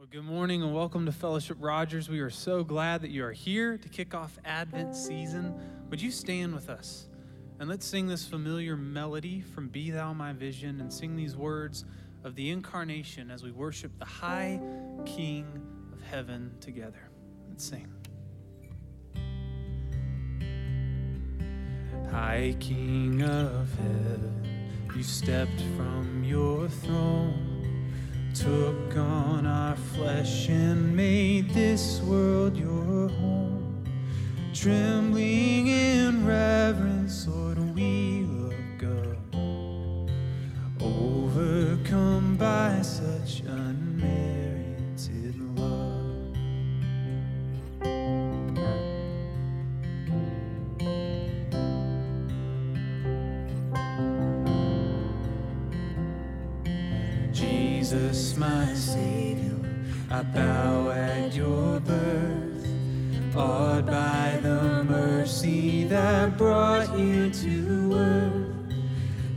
Well, good morning and welcome to Fellowship Rogers. We are so glad that you are here to kick off Advent season. Would you stand with us and let's sing this familiar melody from Be Thou My Vision and sing these words of the incarnation as we worship the high King of heaven together. Let's sing. High King of heaven, you stepped from your throne, took on our flesh and made this world your home. Trembling in reverence, Lord, we look up, overcome by such unmerited love. Jesus, my Savior, I bow at your birth, awed by the mercy that brought you to earth,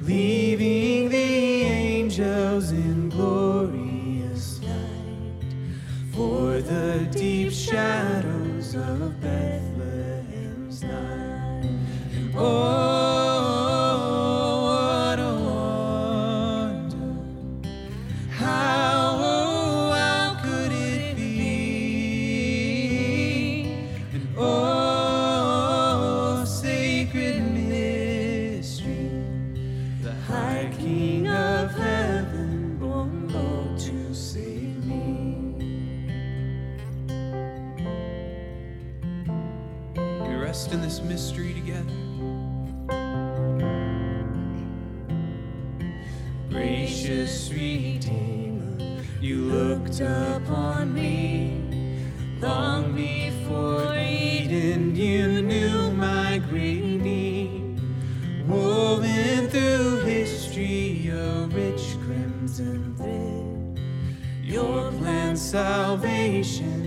leaving the angels in glorious light for the deep shadows of Bethlehem's night. And in this mystery together. Gracious Redeemer, you looked upon me long before Eden. You knew my great need. Woven through history, a rich crimson thread, your planned salvation.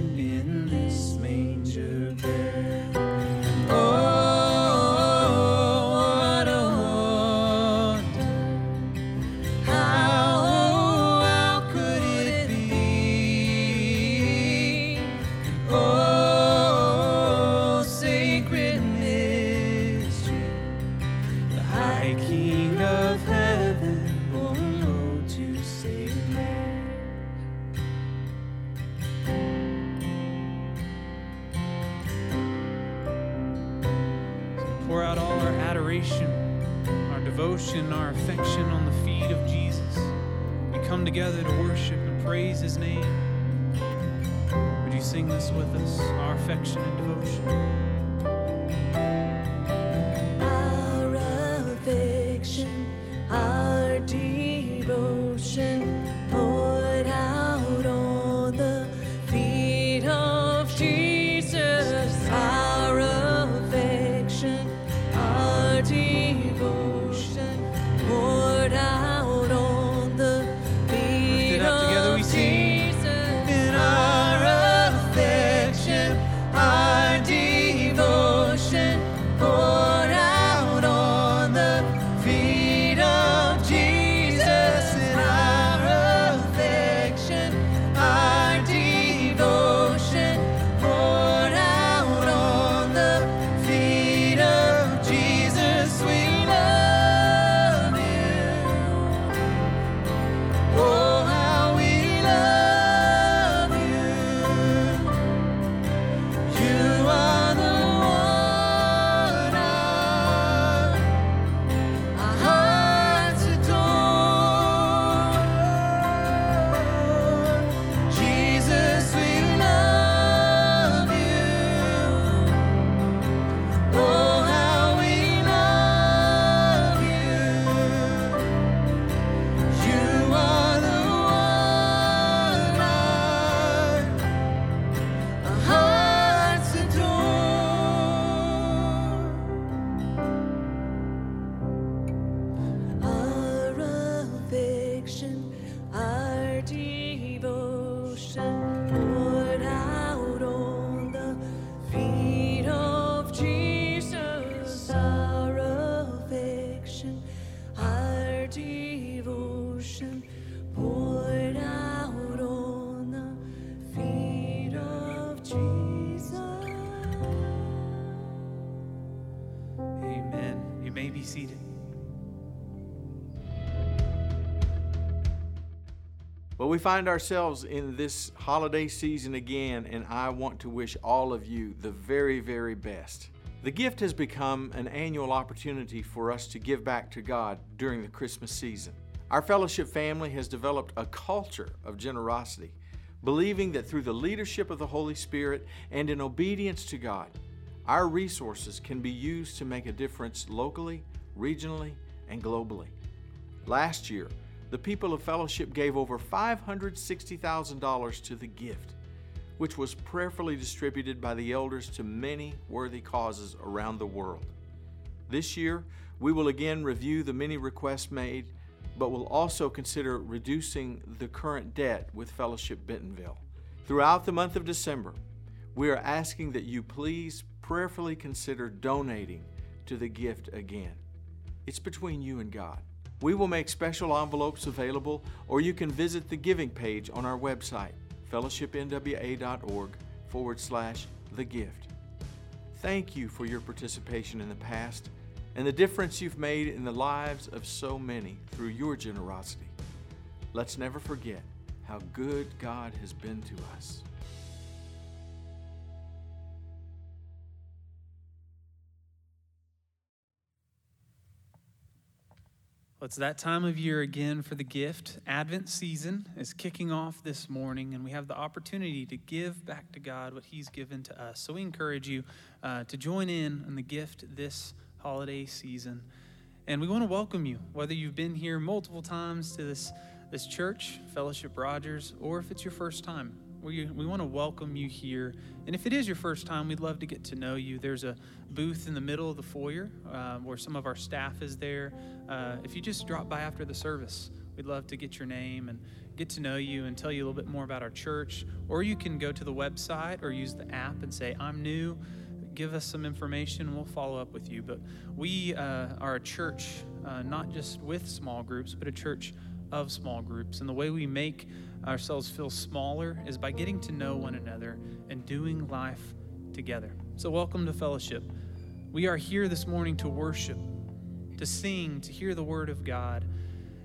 But we find ourselves in this holiday season again, and I want to wish all of you the very, very best. The gift has become an annual opportunity for us to give back to God during the Christmas season. Our fellowship family has developed a culture of generosity, believing that through the leadership of the Holy Spirit and in obedience to God, our resources can be used to make a difference locally, regionally, and globally. Last year, the people of Fellowship gave over $560,000 to the gift, which was prayerfully distributed by the elders to many worthy causes around the world. This year, we will again review the many requests made, but will also consider reducing the current debt with Fellowship Bentonville. Throughout the month of December, we are asking that you please prayerfully consider donating to the gift again. It's between you and God. We will make special envelopes available, or you can visit the giving page on our website, fellowshipnwa.org/thegift. Thank you for your participation in the past and the difference you've made in the lives of so many through your generosity. Let's never forget how good God has been to us. Well, it's that time of year again for the gift. Advent season is kicking off this morning, and we have the opportunity to give back to God what He's given to us. So we encourage you to join in on the gift this holiday season. And we want to welcome you, whether you've been here multiple times to this church, Fellowship Rogers, or if it's your first time. We want to welcome you here. And if it is your first time, we'd love to get to know you. There's a booth in the middle of the foyer where some of our staff is there. If you just drop by after the service, we'd love to get your name and get to know you and tell you a little bit more about our church. Or you can go to the website or use the app and say, "I'm new. Give us some information. We'll follow up with you." But we are a church, not just with small groups, but a church of small groups. And the way we make ourselves feel smaller is by getting to know one another and doing life together. So welcome to Fellowship. We are here this morning to worship, to sing, to hear the Word of God.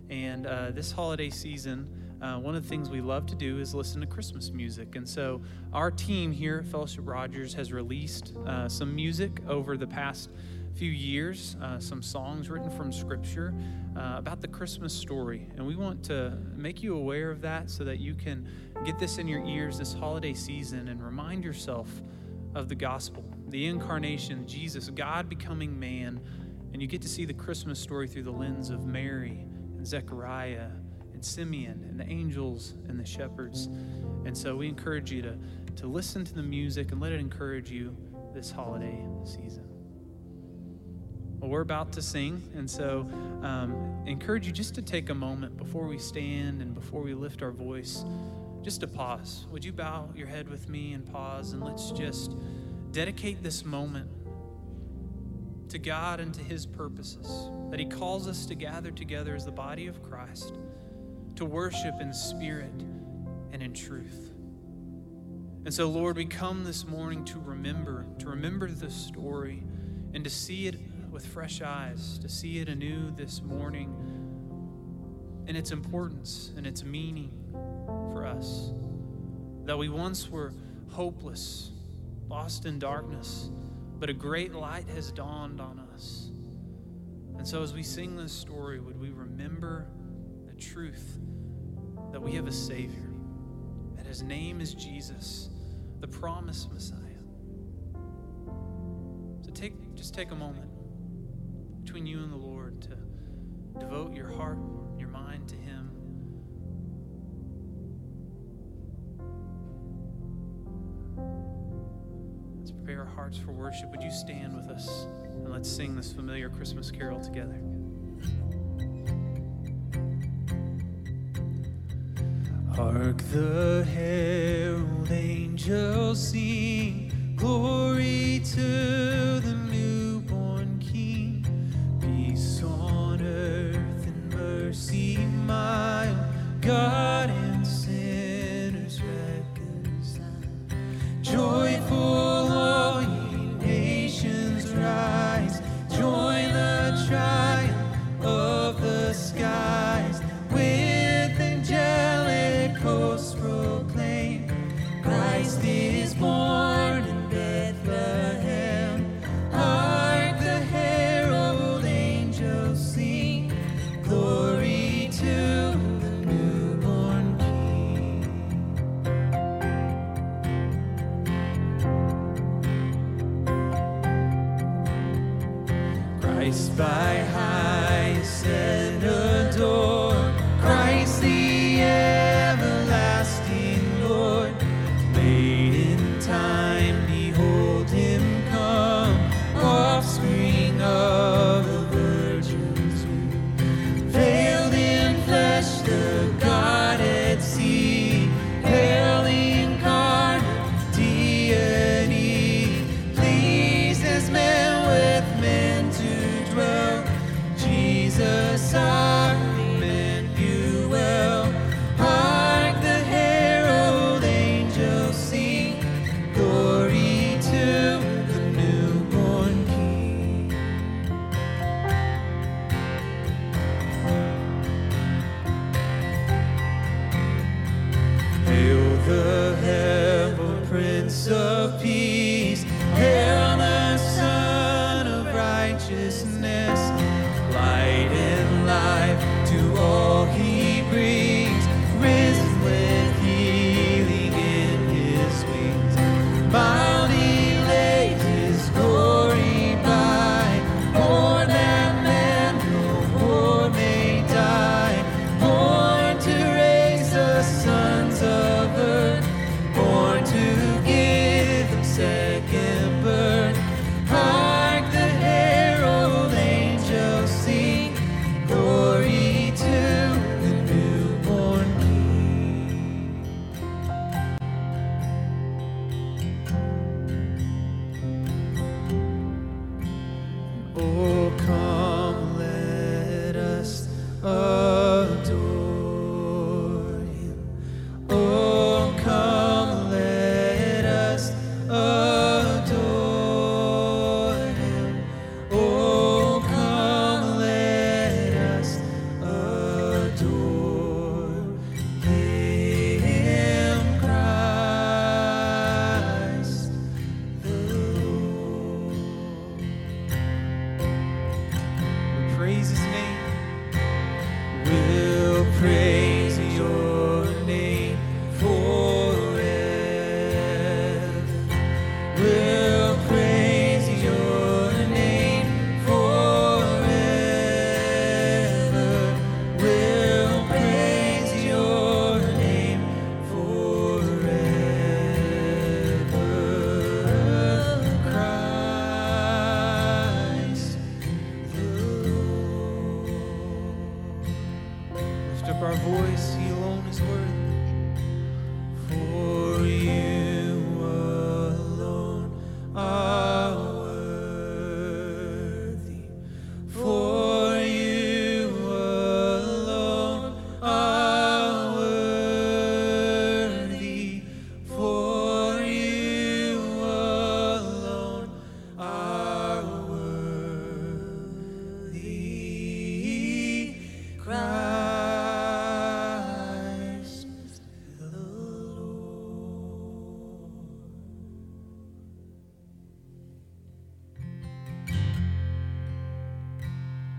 And this holiday season, one of the things we love to do is listen to Christmas music. And so our team here at Fellowship Rogers has released some music over the past few years, some songs written from Scripture about the Christmas story. And we want to make you aware of that so that you can get this in your ears this holiday season and remind yourself of the gospel, the incarnation, Jesus, God becoming man. And you get to see the Christmas story through the lens of Mary and Zechariah and Simeon and the angels and the shepherds. And so we encourage you to listen to the music and let it encourage you this holiday season. Well, we're about to sing, and so encourage you just to take a moment before we stand and before we lift our voice, just to pause. Would you bow your head with me and pause, and let's just dedicate this moment to God and to His purposes, that He calls us to gather together as the body of Christ, to worship in spirit and in truth. And so, Lord, we come this morning to remember this story and to see it with fresh eyes, to see it anew this morning, and its importance and its meaning for us. That we once were hopeless, lost in darkness, but a great light has dawned on us. And so as we sing this story, would we remember the truth that we have a Savior, that His name is Jesus, the promised Messiah. So take a moment between you and the Lord to devote your heart, your mind to Him. Let's prepare our hearts for worship. Would you stand with us and let's sing this familiar Christmas carol together? Hark the herald angels sing, glory to the newborn King. Peace on earth and mercy mild, God and sinners reconciled. Joyful all ye nations rise, join the triumph of the skies with angelic proclaim, Christ is born in Bethlehem. Hark, the herald angels sing, glory to the newborn King. Christ by highest and adored, Christ the everlasting Lord. Late in time, behold him come, offspring of the virgin's womb. Veiled in flesh, the Godhead see, hail incarnate deity. Pleased as man with men to dwell, Jesus our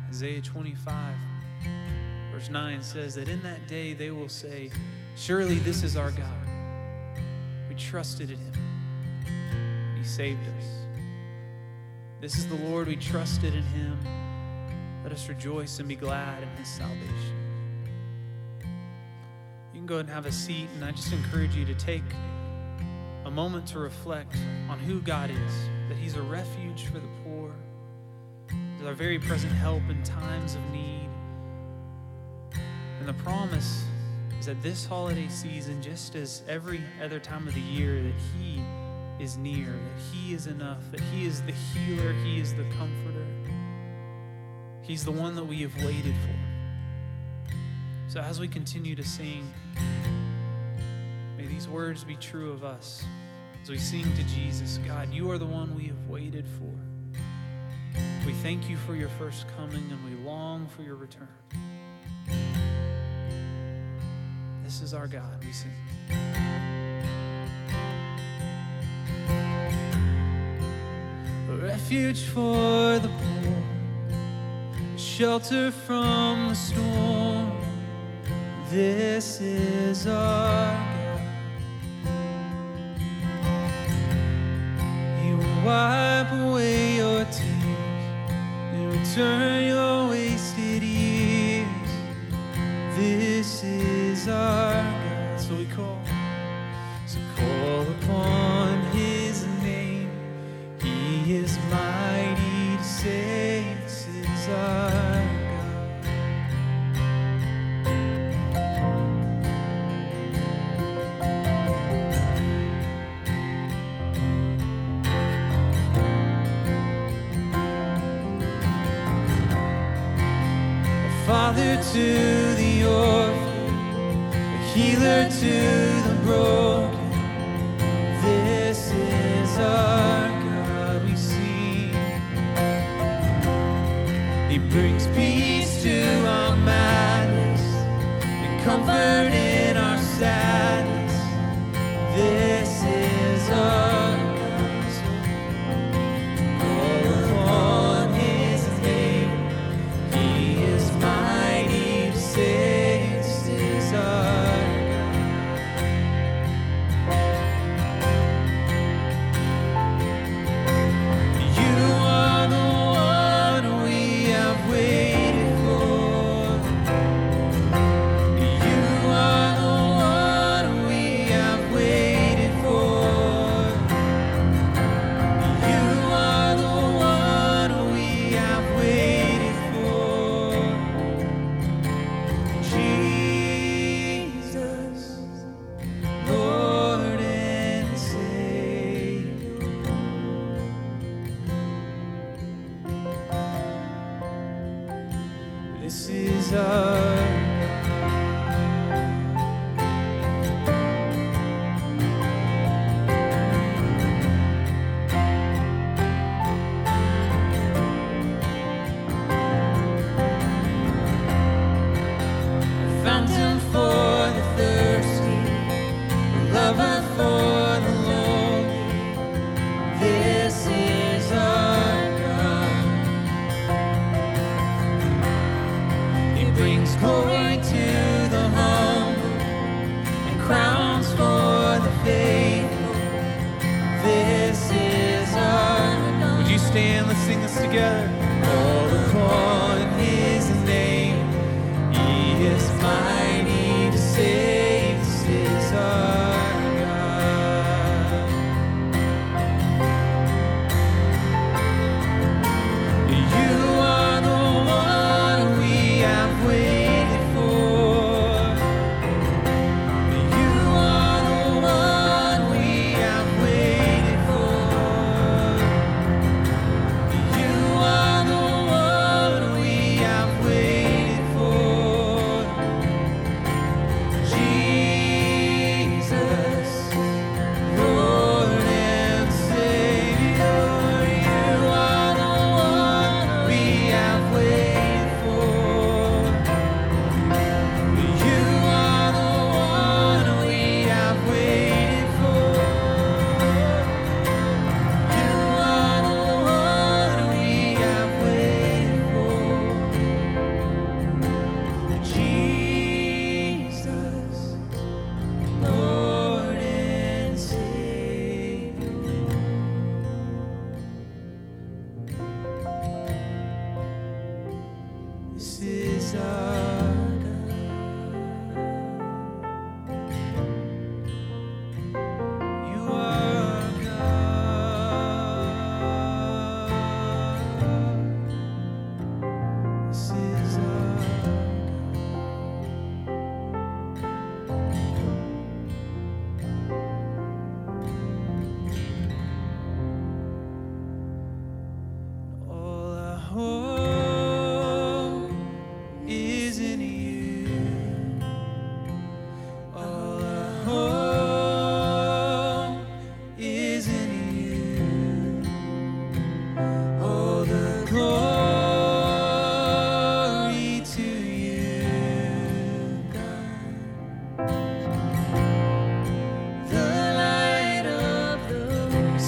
Isaiah 25, verse 9 says that in that day they will say, surely this is our God. We trusted in him. He saved us. This is the Lord. We trusted in him. Let us rejoice and be glad in his salvation. You can go ahead and have a seat, and I just encourage you to take a moment to reflect on who God is, that he's a refuge for the poor, our very present help in times of need. And the promise is that this holiday season, just as every other time of the year, that he is near, that he is enough, that he is the healer, he is the comforter. He's the one that we have waited for. So as we continue to sing, may these words be true of us. As we sing to Jesus, God, you are the one we have waited for. We thank you for your first coming, and we long for your return. This is our God, we sing. refuge for the poor, a shelter from the storm. This is our God. He will wipe away your tears and return your wasted years. This is our God. So we call. So call upon his name. He is mighty to save. This is our God. A father to the orphan, a healer to the broken. Our God we see. He brings peace to our madness and comfort in our sadness. This is our God. So call upon his name. He is mighty to save. This is our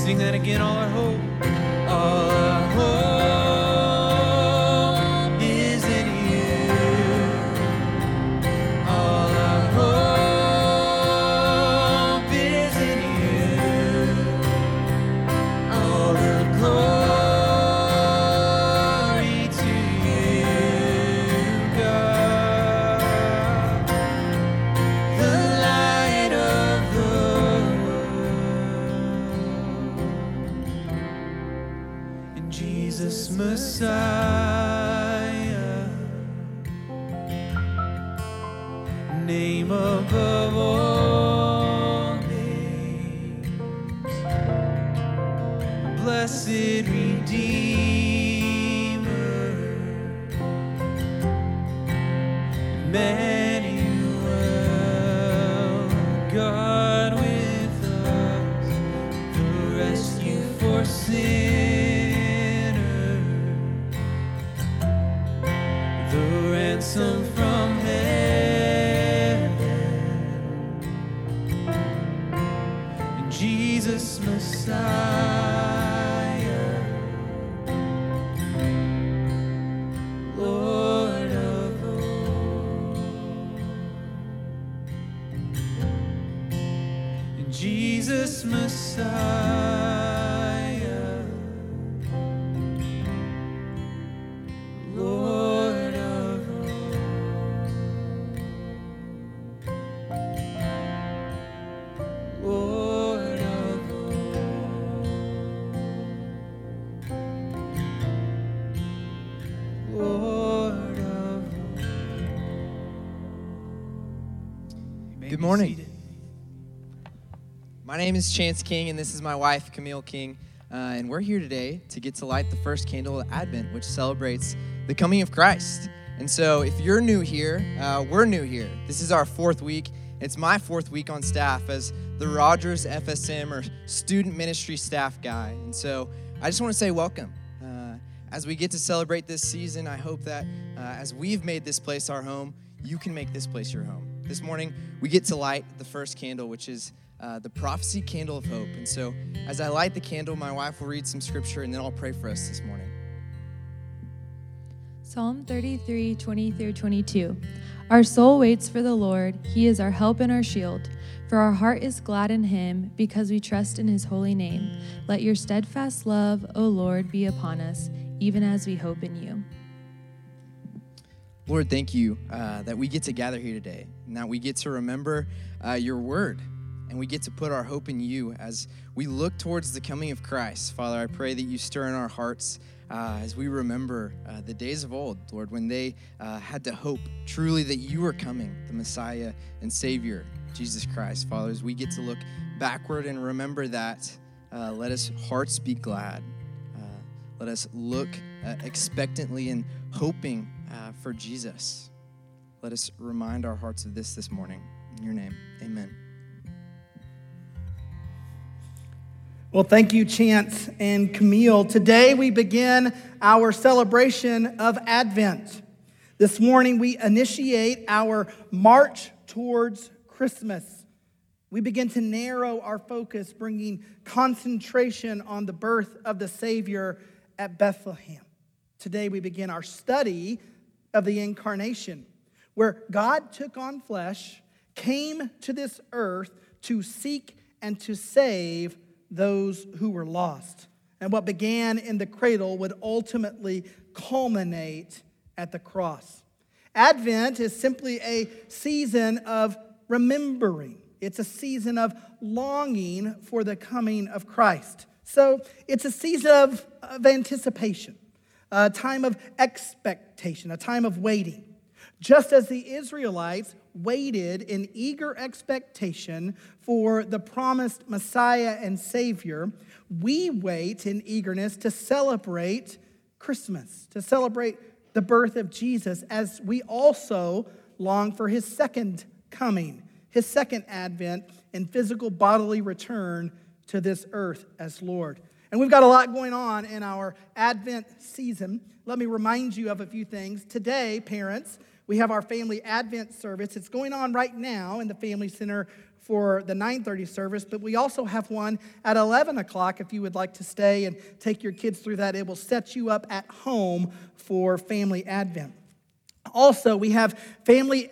Sing that again, all our hope. All our Jesus Messiah, name above all names, blessed Redeemer, Emmanuel, God with us, the rescue for sin. Some from heaven, and Jesus Messiah, Lord of all, and Jesus Messiah, Lord. Good morning. My name is Chance King, and this is my wife, Camille King, and we're here today to get to light the first candle of Advent, which celebrates the coming of Christ. And so if you're new here, we're new here. This is our fourth week. It's my fourth week on staff as the Rogers FSM, or Student Ministry Staff Guy. And so I just want to say welcome. As we get to celebrate this season, I hope that as we've made this place our home, you can make this place your home. This morning, we get to light the first candle, which is the prophecy candle of hope. And so as I light the candle, my wife will read some scripture, and then I'll pray for us this morning. Psalm 33, 20 through 22. Our soul waits for the Lord. He is our help and our shield. For our heart is glad in him because we trust in his holy name. Let your steadfast love, O Lord, be upon us, even as we hope in you. Lord, thank you that we get to gather here today, and that we get to remember your word, and we get to put our hope in you as we look towards the coming of Christ. Father, I pray that you stir in our hearts as we remember the days of old, Lord, when they had to hope truly that you were coming, the Messiah and Savior, Jesus Christ. Father, as we get to look backward and remember that, let us hearts be glad. Let us look expectantly and hoping for Jesus. Let us remind our hearts of this morning. In your name, amen. Well, thank you, Chance and Camille. Today we begin our celebration of Advent. This morning we initiate our march towards Christmas. We begin to narrow our focus, bringing concentration on the birth of the Savior at Bethlehem. Today we begin our study of the incarnation, where God took on flesh, came to this earth to seek and to save those who were lost. And what began in the cradle would ultimately culminate at the cross. Advent is simply a season of remembering. It's a season of longing for the coming of Christ. So it's a season of anticipation, a time of expectation, a time of waiting. Just as the Israelites waited in eager expectation for the promised Messiah and Savior, we wait in eagerness to celebrate Christmas, to celebrate the birth of Jesus, as we also long for his second coming, his second advent and physical bodily return to this earth as Lord. And we've got a lot going on in our Advent season. Let me remind you of a few things. Today, parents, we have our family Advent service. It's going on right now in the Family Center for the 9:30 service, but we also have one at 11 o'clock if you would like to stay and take your kids through that. It will set you up at home for family Advent. Also, we have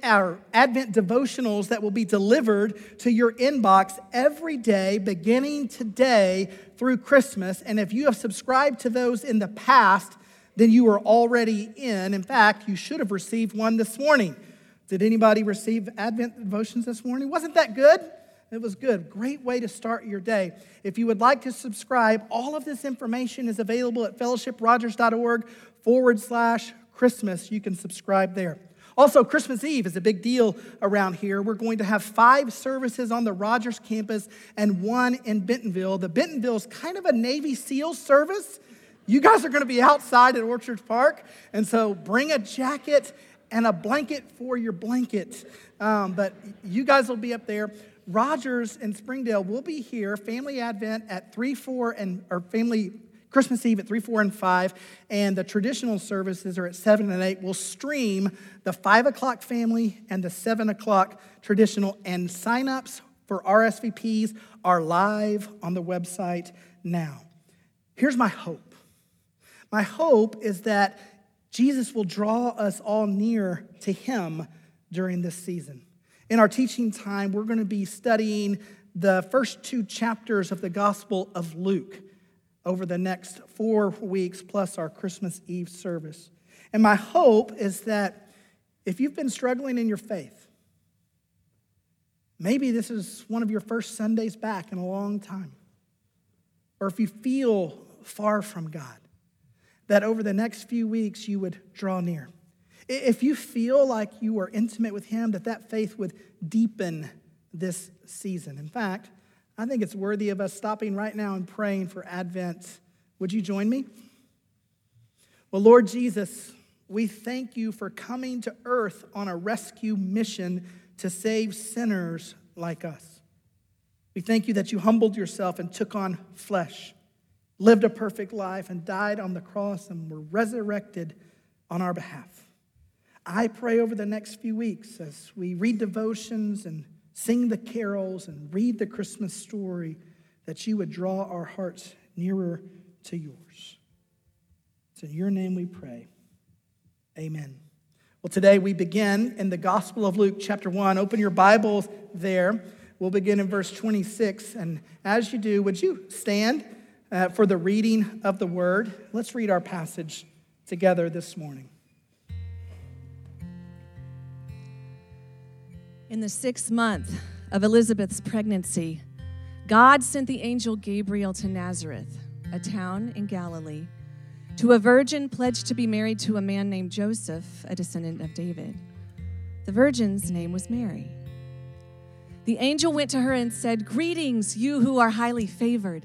our Advent devotionals that will be delivered to your inbox every day, beginning today through Christmas. And if you have subscribed to those in the past, then you are already in. In fact, you should have received one this morning. Did anybody receive Advent devotions this morning? Wasn't that good? It was good. Great way to start your day. If you would like to subscribe, all of this information is available at fellowshiprogers.org/Christmas. You can subscribe there. Also, Christmas Eve is a big deal around here. We're going to have 5 services on the Rogers campus and 1 in Bentonville. The Bentonville's kind of a Navy SEAL service. You guys are going to be outside at Orchard Park, and so bring a jacket and a blanket for your blanket. But you guys will be up there. Rogers and Springdale will be here, Family Advent at 3, 4, and or Family Christmas Eve at 3, 4, and 5, and the traditional services are at 7 and 8. We'll stream the 5 o'clock family and the 7 o'clock traditional, and signups for RSVPs are live on the website now. Here's my hope. My hope is that Jesus will draw us all near to him during this season. In our teaching time, we're going to be studying the first 2 chapters of the Gospel of Luke over the next 4 weeks, plus our Christmas Eve service. And my hope is that if you've been struggling in your faith, maybe this is one of your first Sundays back in a long time, or if you feel far from God, that over the next few weeks you would draw near. If you feel like you are intimate with him, that faith would deepen this season. In fact, I think it's worthy of us stopping right now and praying for Advent. Would you join me? Well, Lord Jesus, we thank you for coming to earth on a rescue mission to save sinners like us. We thank you that you humbled yourself and took on flesh, lived a perfect life, and died on the cross and were resurrected on our behalf. I pray over the next few weeks as we read devotions and sing the carols and read the Christmas story, that you would draw our hearts nearer to yours. It's in your name we pray. Amen. Well, today we begin in the Gospel of Luke, chapter 1. Open your Bibles there. We'll begin in verse 26. And as you do, would you stand for the reading of the word? Let's read our passage together this morning. In the 6th month of Elizabeth's pregnancy, God sent the angel Gabriel to Nazareth, a town in Galilee, to a virgin pledged to be married to a man named Joseph, a descendant of David. The virgin's name was Mary. The angel went to her and said, "Greetings, you who are highly favored.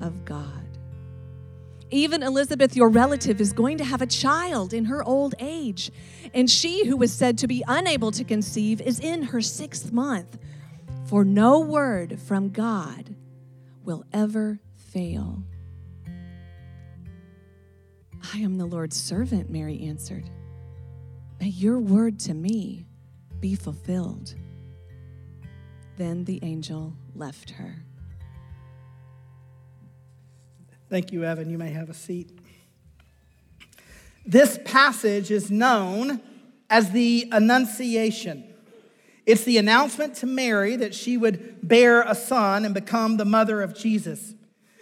of God. Even Elizabeth, your relative, is going to have a child in her old age, and she who was said to be unable to conceive is in her 6th month. For no word from God will ever fail." "I am the Lord's servant," Mary answered. "May your word to me be fulfilled." Then the angel left her. Thank you, Evan. You may have a seat. This passage is known as the Annunciation. It's the announcement to Mary that she would bear a son and become the mother of Jesus.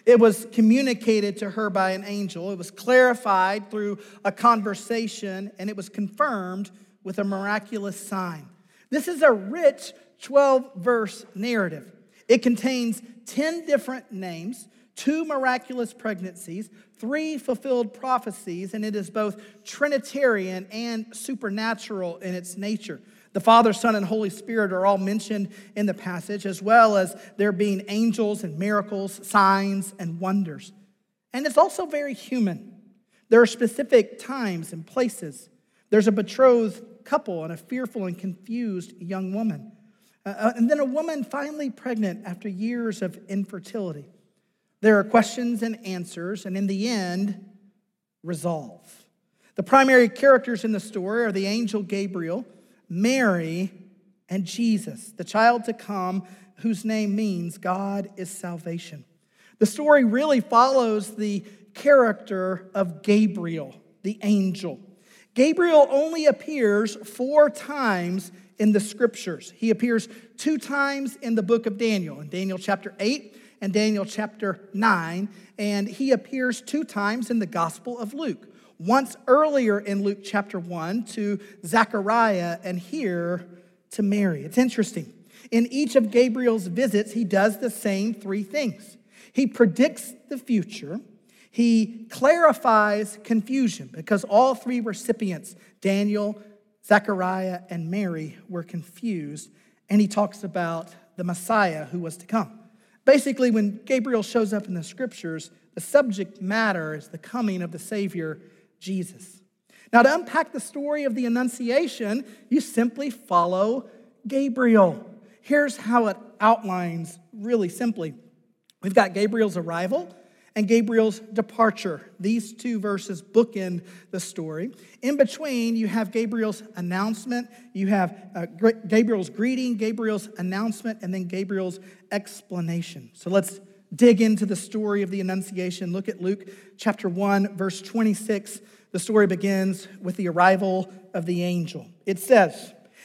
It was communicated to her by an angel. It was clarified through a conversation, and it was confirmed with a miraculous sign. This is a rich 12-verse narrative. It contains 10 different names, 2 miraculous pregnancies, 3 fulfilled prophecies, and it is both Trinitarian and supernatural in its nature. The Father, Son, and Holy Spirit are all mentioned in the passage, as well as there being angels and miracles, signs and wonders. And it's also very human. There are specific times and places. There's a betrothed couple and a fearful and confused young woman. And then a woman finally pregnant after years of infertility. There are questions and answers, and in the end, resolve. The primary characters in the story are the angel Gabriel, Mary, and Jesus, the child to come whose name means God is salvation. The story really follows the character of Gabriel, the angel. Gabriel only appears 4 times in the scriptures. He appears 2 times in the book of Daniel, in Daniel chapter 8 and Daniel chapter 9, and he appears 2 times in the Gospel of Luke. Once earlier in Luke chapter 1 to Zechariah and here to Mary. It's interesting. In each of Gabriel's visits, he does the same 3 things. He predicts the future. He clarifies confusion because all 3 recipients, Daniel, Zechariah, and Mary, were confused. And he talks about the Messiah who was to come. Basically, when Gabriel shows up in the scriptures, the subject matter is the coming of the Savior, Jesus. Now, to unpack the story of the Annunciation, you simply follow Gabriel. Here's how it outlines really simply. We've got Gabriel's arrival and Gabriel's departure. These 2 verses bookend the story. In between, you have Gabriel's announcement, you have Gabriel's greeting, Gabriel's announcement, and then Gabriel's explanation. So let's dig into the story of the Annunciation. Look at Luke chapter 1, verse 26. The story begins with the arrival of the angel. It says,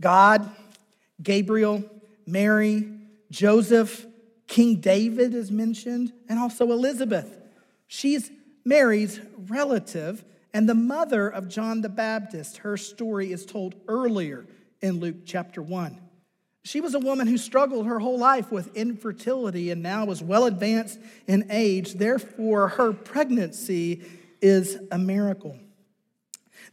God, Gabriel, Mary, Joseph, King David is mentioned, and also Elizabeth. She's Mary's relative and the mother of John the Baptist. Her story is told earlier in Luke chapter 1. She was a woman who struggled her whole life with infertility and now was well advanced in age. Therefore, her pregnancy is a miracle.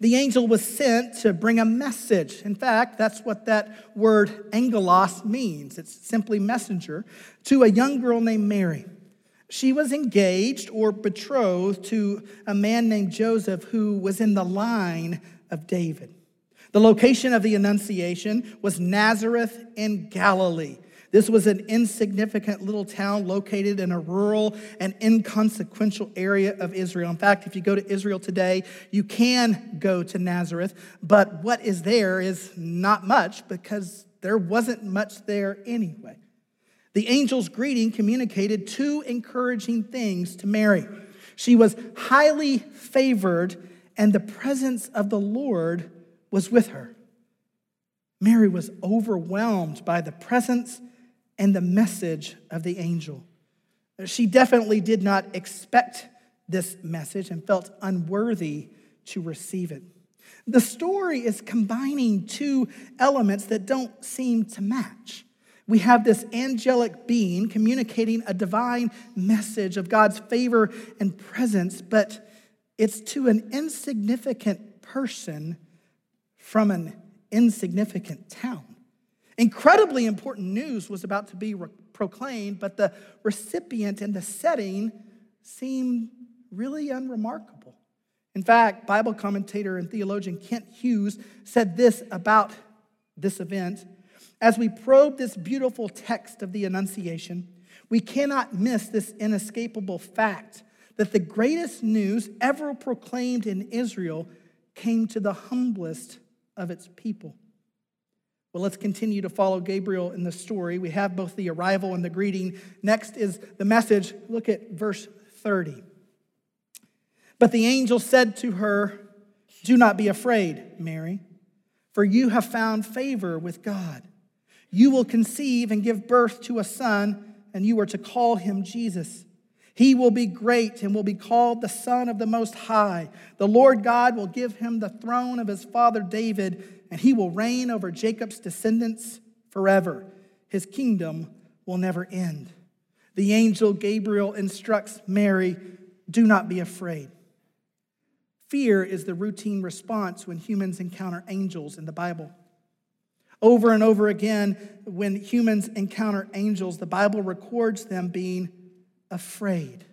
The angel was sent to bring a message. In fact, that's what that word angelos means. It's simply messenger to a young girl named Mary. She was engaged or betrothed to a man named Joseph who was in the line of David. The location of the Annunciation was Nazareth in Galilee. This was an insignificant little town located in a rural and inconsequential area of Israel. In fact, if you go to Israel today, you can go to Nazareth, but what is there is not much because there wasn't much there anyway. The angel's greeting communicated 2 encouraging things to Mary. She was highly favored, and the presence of the Lord was with her. Mary was overwhelmed by the presence and the message of the angel. She definitely did not expect this message and felt unworthy to receive it. The story is combining 2 elements that don't seem to match. We have this angelic being communicating a divine message of God's favor and presence, but it's to an insignificant person from an insignificant town. Incredibly important news was about to be proclaimed, but the recipient and the setting seemed really unremarkable. In fact, Bible commentator and theologian Kent Hughes said this about this event: as we probe this beautiful text of the Annunciation, we cannot miss this inescapable fact that the greatest news ever proclaimed in Israel came to the humblest of its people. Well, let's continue to follow Gabriel in the story. We have both the arrival and the greeting. Next is the message. Look at verse 30. But the angel said to her, "Do not be afraid, Mary, for you have found favor with God. You will conceive and give birth to a son, and you are to call him Jesus. He will be great and will be called the Son of the Most High. The Lord God will give him the throne of his father David, and he will reign over Jacob's descendants forever. His kingdom will never end. The angel Gabriel instructs Mary, do not be afraid. Fear is the routine response when humans encounter angels in the Bible. Over and over again, when humans encounter angels, the Bible records them being afraid,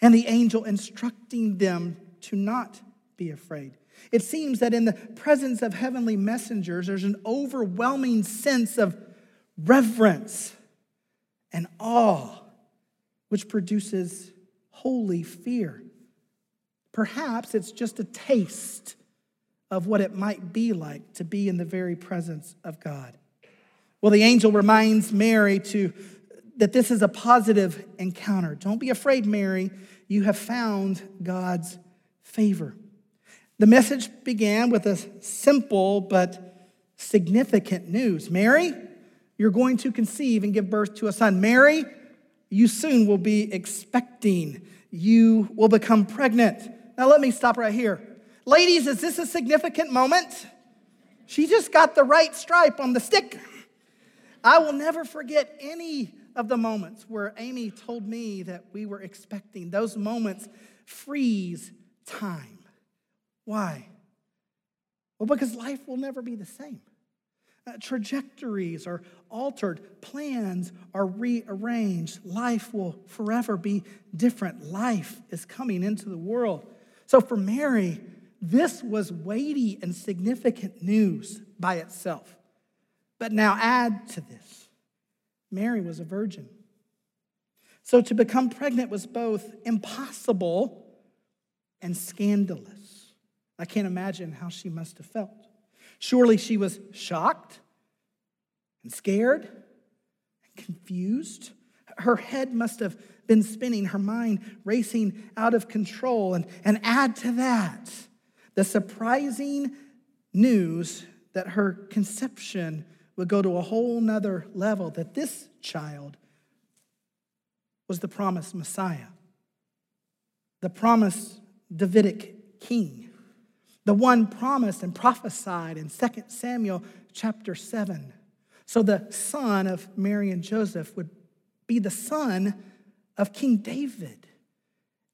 and the angel instructing them to not be afraid. It seems that in the presence of heavenly messengers, there's an overwhelming sense of reverence and awe, which produces holy fear. Perhaps it's just a taste of what it might be like to be in the very presence of God. Well, the angel reminds Mary that this is a positive encounter. Don't be afraid, Mary. You have found God's favor. The message began with a simple but significant news. Mary, you're going to conceive and give birth to a son. Mary, you soon will be expecting. You will become pregnant. Now let me stop right here. Ladies, is this a significant moment? She just got the right stripe on the stick. I will never forget any of the moments where Amy told me that we were expecting. Those moments freeze time. Why? Well, because life will never be the same. Trajectories are altered. Plans are rearranged. Life will forever be different. Life is coming into the world. So for Mary, this was weighty and significant news by itself. But now add to this. Mary was a virgin. So to become pregnant was both impossible and scandalous. I can't imagine how she must have felt. Surely she was shocked and scared and confused. Her head must have been spinning, her mind racing out of control. And add to that the surprising news that her conception would go to a whole nother level, that this child was the promised Messiah, the promised Davidic king, the one promised and prophesied in 2 Samuel chapter 7. So the son of Mary and Joseph would be the son of King David.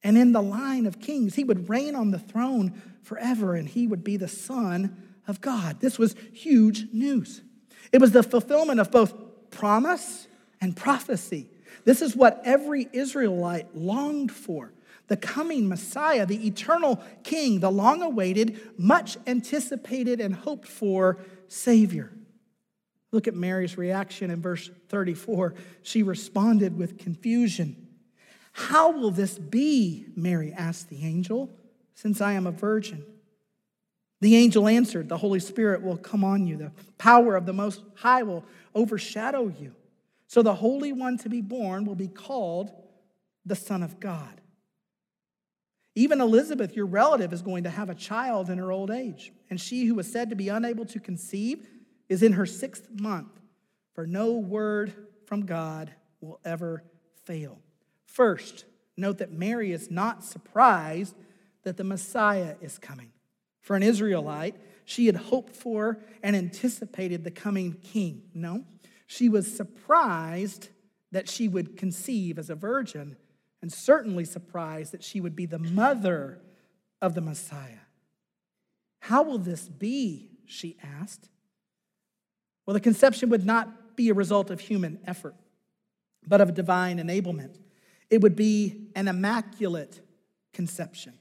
And in the line of kings, he would reign on the throne forever, and he would be the Son of God. This was huge news. It was the fulfillment of both promise and prophecy. This is what every Israelite longed for. The coming Messiah, the eternal King, the long-awaited, much anticipated and hoped-for Savior. Look at Mary's reaction in verse 34. She responded with confusion. How will this be, Mary asked the angel, since I am a virgin? The angel answered, the Holy Spirit will come on you. The power of the Most High will overshadow you. So the Holy One to be born will be called the Son of God. Even Elizabeth, your relative, is going to have a child in her old age. And she who was said to be unable to conceive is in her 6th month. For no word from God will ever fail. First, note that Mary is not surprised that the Messiah is coming. For an Israelite, she had hoped for and anticipated the coming king. No, she was surprised that she would conceive as a virgin, and certainly surprised that she would be the mother of the Messiah. How will this be? She asked. Well, the conception would not be a result of human effort, but of divine enablement. It would be an immaculate conception.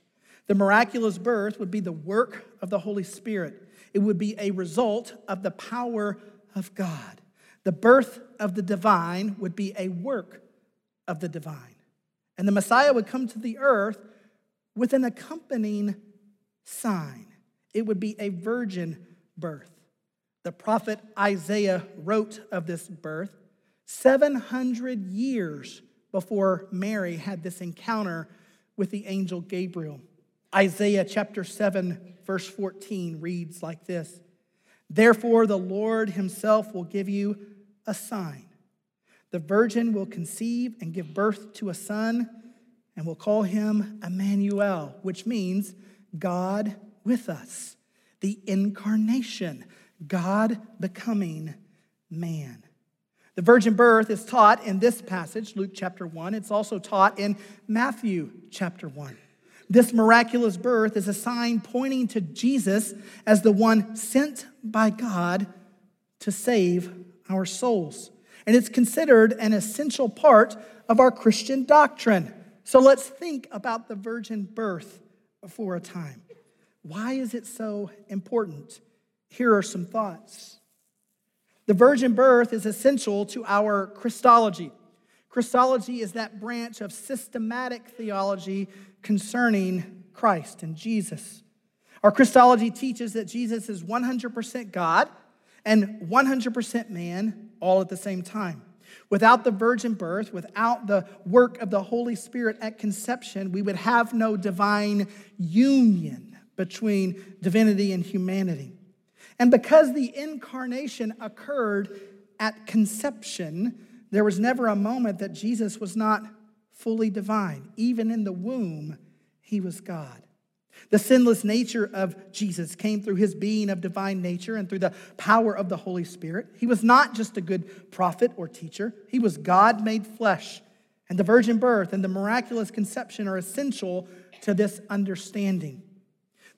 The miraculous birth would be the work of the Holy Spirit. It would be a result of the power of God. The birth of the divine would be a work of the divine. And the Messiah would come to the earth with an accompanying sign. It would be a virgin birth. The prophet Isaiah wrote of this birth 700 years before Mary had this encounter with the angel Gabriel. Isaiah chapter 7, verse 14 reads like this. Therefore, the Lord himself will give you a sign. The virgin will conceive and give birth to a son and will call him Emmanuel, which means God with us. The incarnation, God becoming man. The virgin birth is taught in this passage, Luke chapter 1. It's also taught in Matthew chapter 1. This miraculous birth is a sign pointing to Jesus as the one sent by God to save our souls. And it's considered an essential part of our Christian doctrine. So let's think about the virgin birth for a time. Why is it so important? Here are some thoughts. The virgin birth is essential to our Christology. Christology is that branch of systematic theology concerning Christ and Jesus. Our Christology teaches that Jesus is 100% God and 100% man all at the same time. Without the virgin birth, without the work of the Holy Spirit at conception, we would have no divine union between divinity and humanity. And because the incarnation occurred at conception, there was never a moment that Jesus was not fully divine. Even in the womb, he was God. The sinless nature of Jesus came through his being of divine nature and through the power of the Holy Spirit. He was not just a good prophet or teacher. He was God made flesh. And the virgin birth and the miraculous conception are essential to this understanding.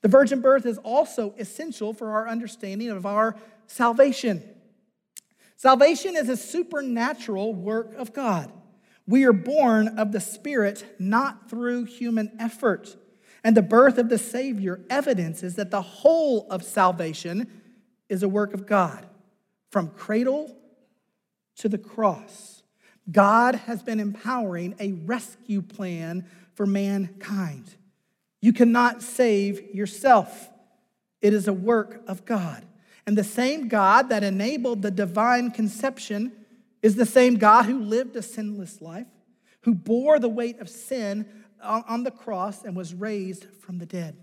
The virgin birth is also essential for our understanding of our salvation. Salvation is a supernatural work of God. We are born of the Spirit, not through human effort. And the birth of the Savior evidences that the whole of salvation is a work of God, from cradle to the cross. God has been empowering a rescue plan for mankind. You cannot save yourself. It is a work of God. And the same God that enabled the divine conception is the same God who lived a sinless life, who bore the weight of sin on the cross and was raised from the dead.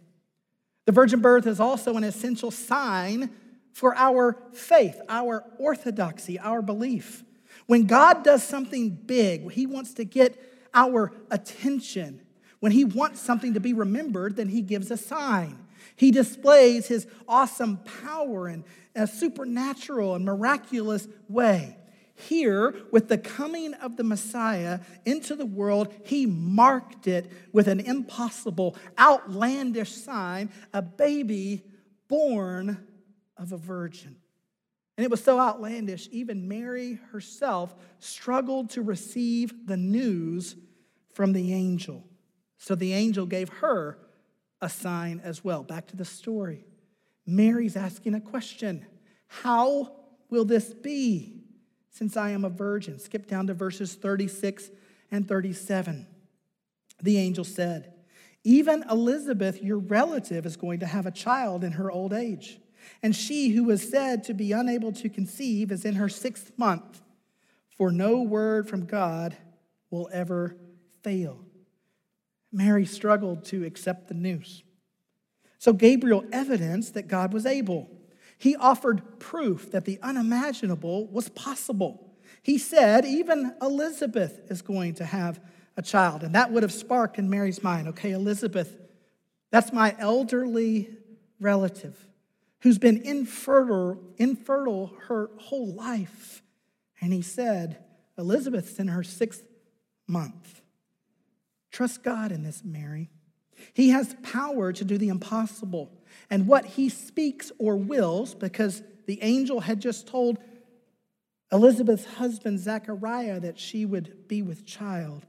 The virgin birth is also an essential sign for our faith, our orthodoxy, our belief. When God does something big, he wants to get our attention. When he wants something to be remembered, then he gives a sign. He displays his awesome power in a supernatural and miraculous way. Here, with the coming of the Messiah into the world, he marked it with an impossible, outlandish sign, a baby born of a virgin. And it was so outlandish, even Mary herself struggled to receive the news from the angel. So the angel gave her a sign as well. Back to the story. Mary's asking a question. How will this be since I am a virgin? Skip down to verses 36 and 37. The angel said, even Elizabeth, your relative, is going to have a child in her old age. And she who was said to be unable to conceive is in her 6th month, for no word from God will ever fail. Mary struggled to accept the news. So Gabriel evidenced that God was able. He offered proof that the unimaginable was possible. He said, even Elizabeth is going to have a child. And that would have sparked in Mary's mind, okay, Elizabeth, that's my elderly relative who's been infertile her whole life. And he said, Elizabeth's in her 6th month. Trust God in this, Mary. He has power to do the impossible. And what he speaks or wills, because the angel had just told Elizabeth's husband, Zechariah, that she would be with child.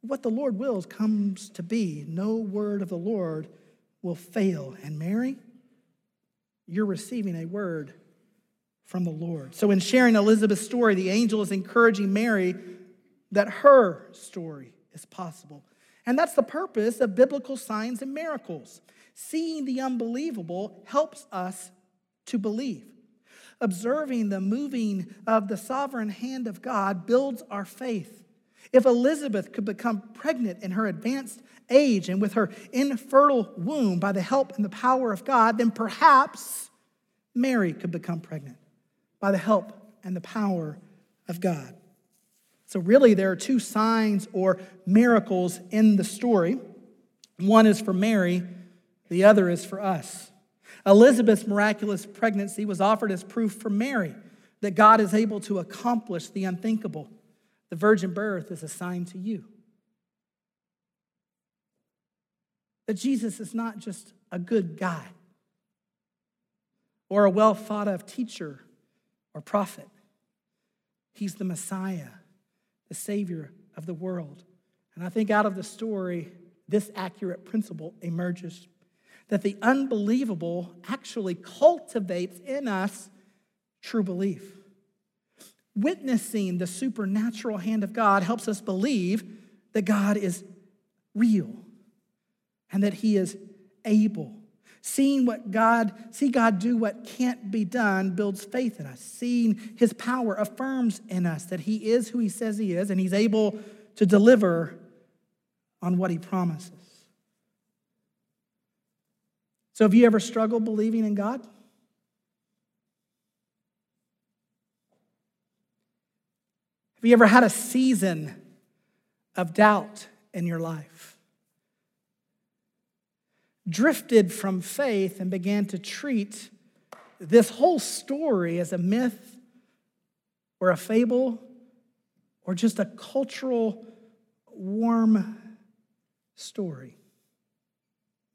What the Lord wills comes to be. No word of the Lord will fail. And Mary, you're receiving a word from the Lord. So in sharing Elizabeth's story, the angel is encouraging Mary that her story is possible. And that's the purpose of biblical signs and miracles. Seeing the unbelievable helps us to believe. Observing the moving of the sovereign hand of God builds our faith. If Elizabeth could become pregnant in her advanced age and with her infertile womb by the help and the power of God, then perhaps Mary could become pregnant by the help and the power of God. So really, there are two signs or miracles in the story. One is for Mary, the other is for us. Elizabeth's miraculous pregnancy was offered as proof for Mary that God is able to accomplish the unthinkable. The virgin birth is a sign to you that Jesus is not just a good guy or a well thought of teacher or prophet. He's the Messiah, the Savior of the world. And I think out of the story, this accurate principle emerges that the unbelievable actually cultivates in us true belief. Witnessing the supernatural hand of God helps us believe that God is real and that he is able. See God do what can't be done builds faith in us. Seeing his power affirms in us that he is who he says he is and he's able to deliver on what he promises. So have you ever struggled believing in God? Have you ever had a season of doubt in your life? Drifted from faith and began to treat this whole story as a myth or a fable or just a cultural warm story.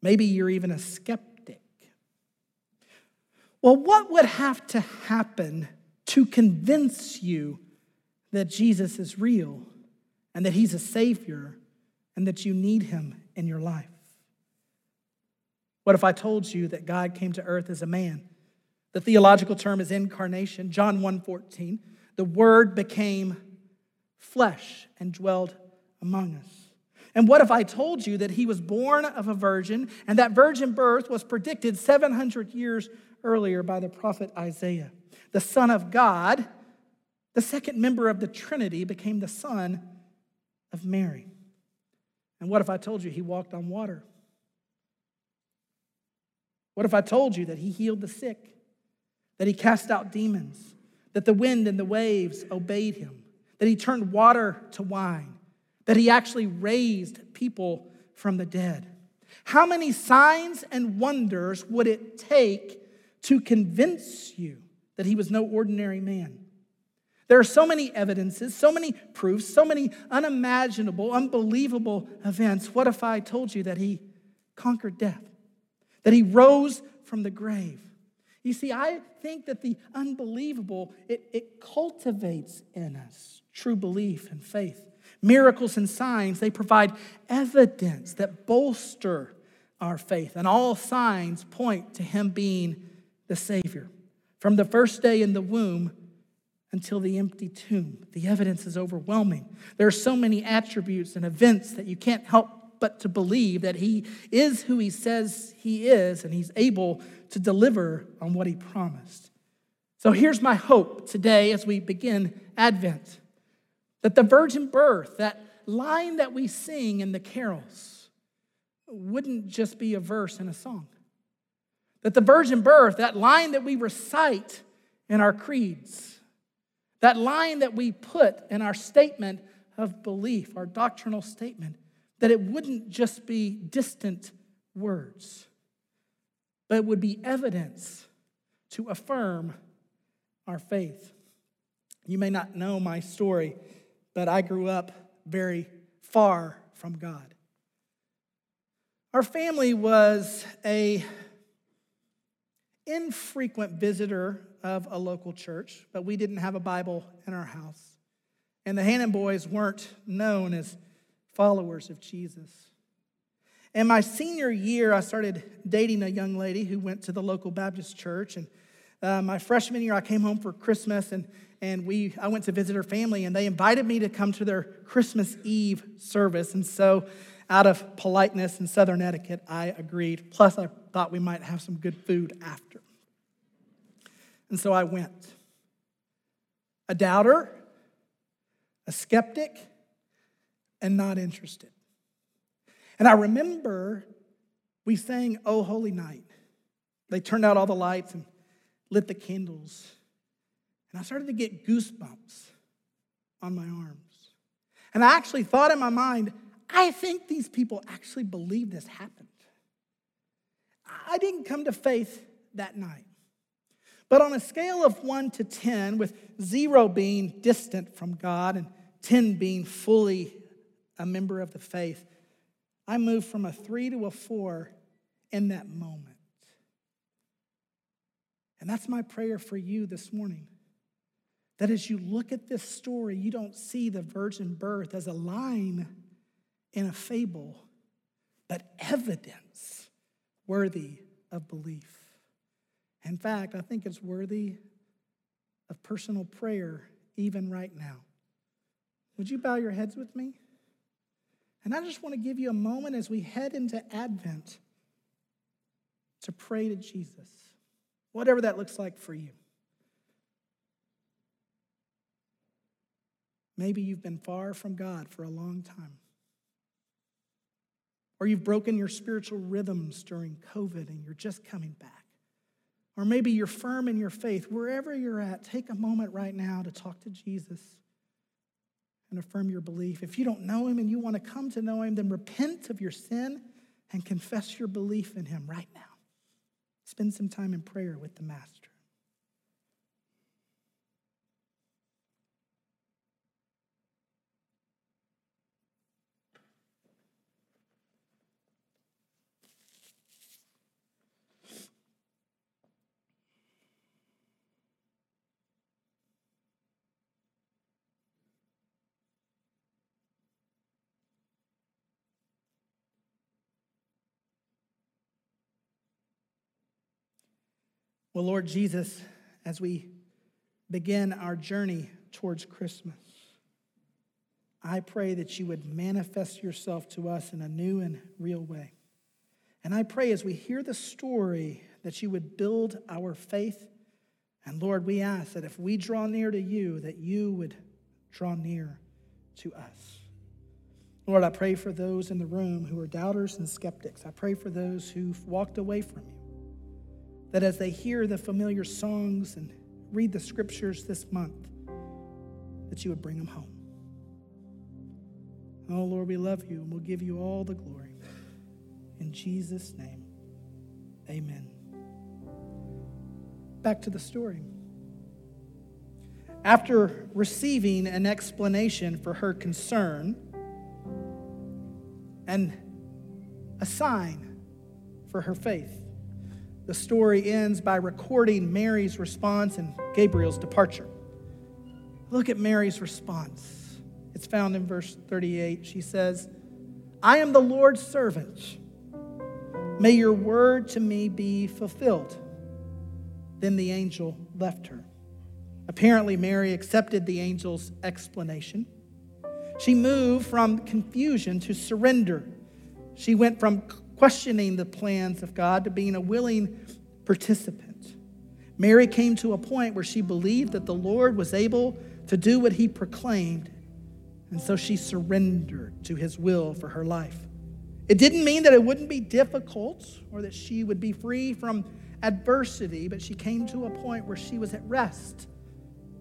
Maybe you're even a skeptic. Well, what would have to happen to convince you that Jesus is real and that he's a Savior and that you need him in your life? What if I told you that God came to earth as a man? The theological term is incarnation. John 1:14, the Word became flesh and dwelled among us. And what if I told you that he was born of a virgin and that virgin birth was predicted 700 years earlier by the prophet Isaiah? The Son of God, the second member of the Trinity, became the son of Mary. And what if I told you he walked on water? What if I told you that he healed the sick, that he cast out demons, that the wind and the waves obeyed him, that he turned water to wine, that he actually raised people from the dead? How many signs and wonders would it take to convince you that he was no ordinary man? There are so many evidences, so many proofs, so many unimaginable, unbelievable events. What if I told you that he conquered death, that he rose from the grave? You see, I think that the unbelievable, it cultivates in us true belief and faith. Miracles and signs, they provide evidence that bolster our faith. And all signs point to him being the Savior. From the first day in the womb until the empty tomb, the evidence is overwhelming. There are so many attributes and events that you can't help but to believe that he is who he says he is, and he's able to deliver on what he promised. So here's my hope today as we begin Advent, that the virgin birth, that line that we sing in the carols, wouldn't just be a verse in a song. That the virgin birth, that line that we recite in our creeds, that line that we put in our statement of belief, our doctrinal statement, that it wouldn't just be distant words, but it would be evidence to affirm our faith. You may not know my story, but I grew up very far from God. Our family was an infrequent visitor of a local church, but we didn't have a Bible in our house. And the Hannon boys weren't known as followers of Jesus. In my senior year, I started dating a young lady who went to the local Baptist church. And my freshman year, I came home for Christmas, and I went to visit her family, and they invited me to come to their Christmas Eve service. And so, out of politeness and Southern etiquette, I agreed. Plus, I thought we might have some good food after. And so I went. A doubter, a skeptic, and not interested. And I remember we sang, "O Holy Night." They turned out all the lights and lit the candles, and I started to get goosebumps on my arms. And I actually thought in my mind, I think these people actually believe this happened. I didn't come to faith that night. But on a scale of 1 to 10, with 0 being distant from God and 10 being fully a member of the faith, I moved from a 3 to a 4 in that moment. And that's my prayer for you this morning. That as you look at this story, you don't see the virgin birth as a line in a fable, but evidence worthy of belief. In fact, I think it's worthy of personal prayer even right now. Would you bow your heads with me? And I just want to give you a moment as we head into Advent to pray to Jesus, whatever that looks like for you. Maybe you've been far from God for a long time. Or you've broken your spiritual rhythms during COVID and you're just coming back. Or maybe you're firm in your faith. Wherever you're at, take a moment right now to talk to Jesus and affirm your belief. If you don't know him and you want to come to know him, then repent of your sin and confess your belief in him right now. Spend some time in prayer with the Master. Well, Lord Jesus, as we begin our journey towards Christmas, I pray that you would manifest yourself to us in a new and real way. And I pray as we hear the story that you would build our faith. And Lord, we ask that if we draw near to you, that you would draw near to us. Lord, I pray for those in the room who are doubters and skeptics. I pray for those who've walked away from you. That as they hear the familiar songs and read the scriptures this month, that you would bring them home. Oh, Lord, we love you, and we'll give you all the glory. In Jesus' name, amen. Back to the story. After receiving an explanation for her concern and a sign for her faith, the story ends by recording Mary's response and Gabriel's departure. Look at Mary's response. It's found in verse 38. She says, "I am the Lord's servant. May your word to me be fulfilled." Then the angel left her. Apparently, Mary accepted the angel's explanation. She moved from confusion to surrender. She went from questioning the plans of God to being a willing participant. Mary came to a point where she believed that the Lord was able to do what he proclaimed, and so she surrendered to his will for her life. It didn't mean that it wouldn't be difficult or that she would be free from adversity, but she came to a point where she was at rest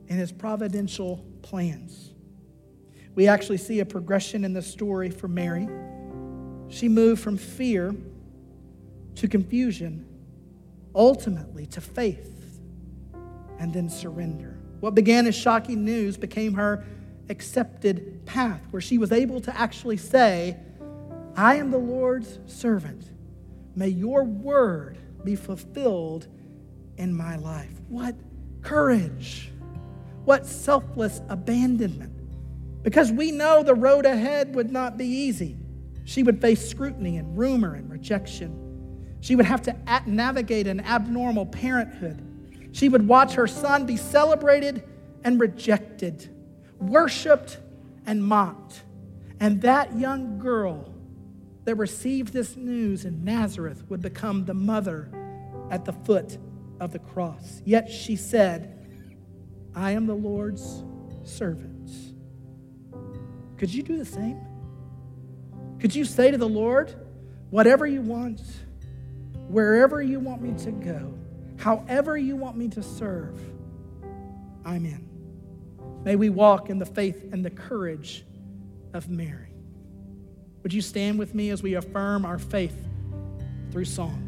in his providential plans. We actually see a progression in the story for Mary. She moved from fear to confusion, ultimately to faith, and then surrender. What began as shocking news became her accepted path, where she was able to actually say, "I am the Lord's servant. May your word be fulfilled in my life." What courage! What selfless abandonment! Because we know the road ahead would not be easy. She would face scrutiny and rumor and rejection. She would have to navigate an abnormal parenthood. She would watch her son be celebrated and rejected, worshiped and mocked. And that young girl that received this news in Nazareth would become the mother at the foot of the cross. Yet she said, "I am the Lord's servant." Could you do the same? Could you say to the Lord, "Whatever you want, wherever you want me to go, However you want me to serve, I'm in. May we walk in the faith and the courage of Mary. Would you stand with me as we affirm our faith through song?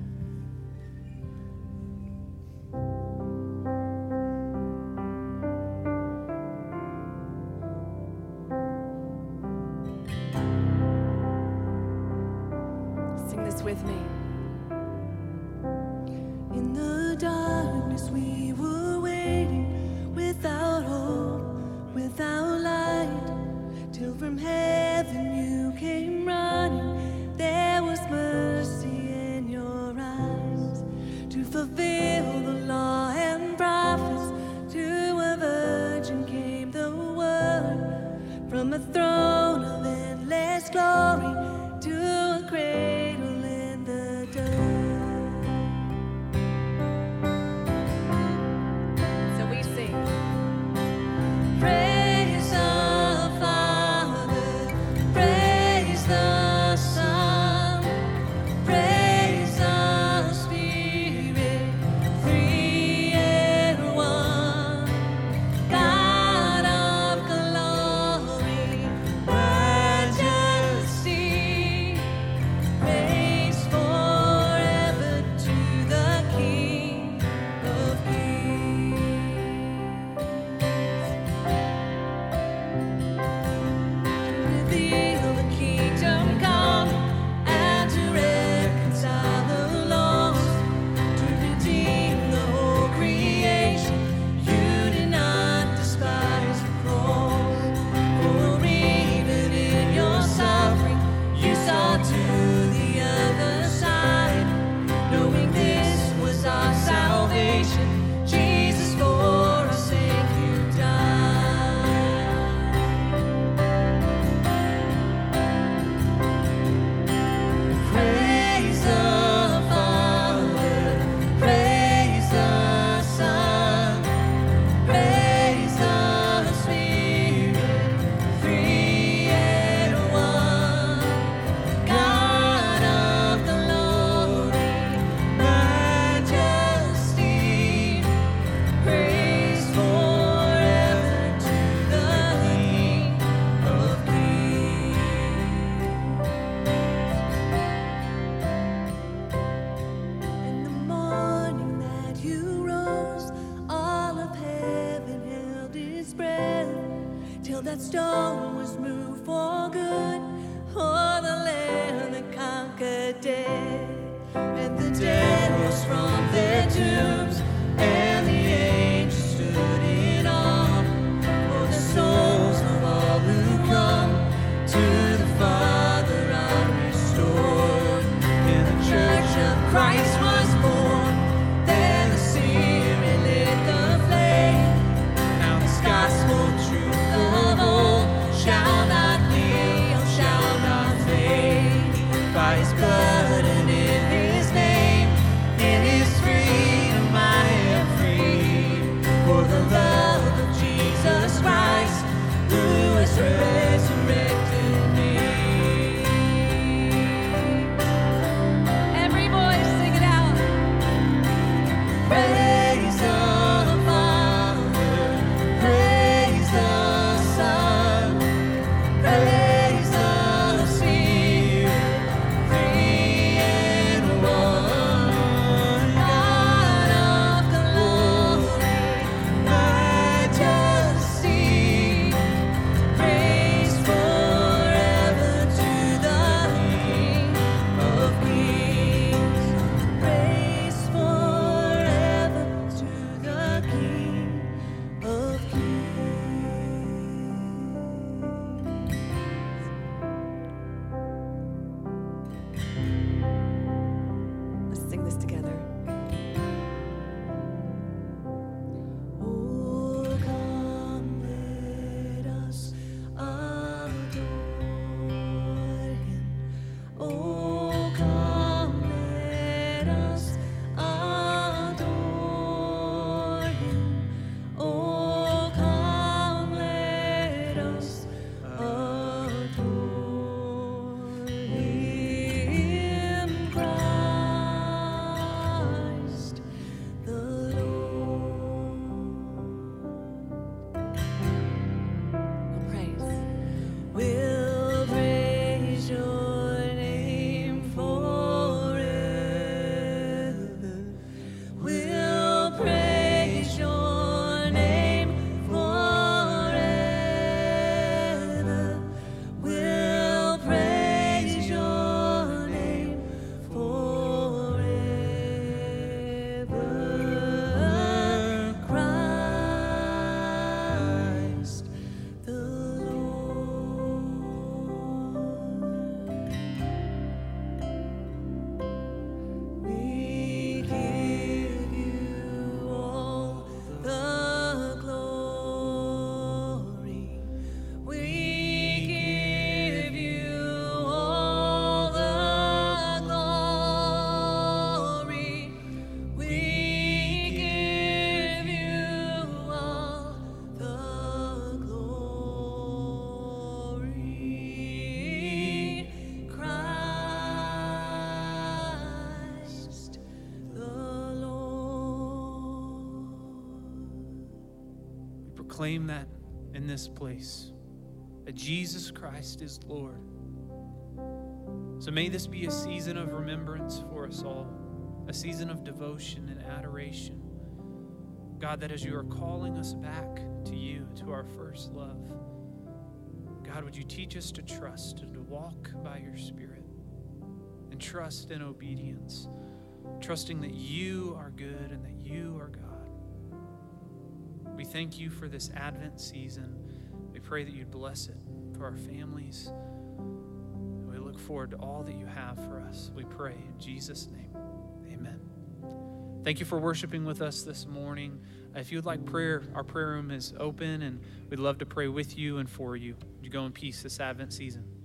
proclaim that in this place, that Jesus Christ is Lord. So may this be a season of remembrance for us all, a season of devotion and adoration. God, that as you are calling us back to you, to our first love, God, would you teach us to trust and to walk by your Spirit, and trust in obedience, trusting that you are good and that you are God. We thank you for this Advent season. We pray that you'd bless it for our families. We look forward to all that you have for us. We pray in Jesus' name. Amen. Thank you for worshiping with us this morning. If you would like prayer, our prayer room is open, and we'd love to pray with you and for you. Would you go in peace this Advent season?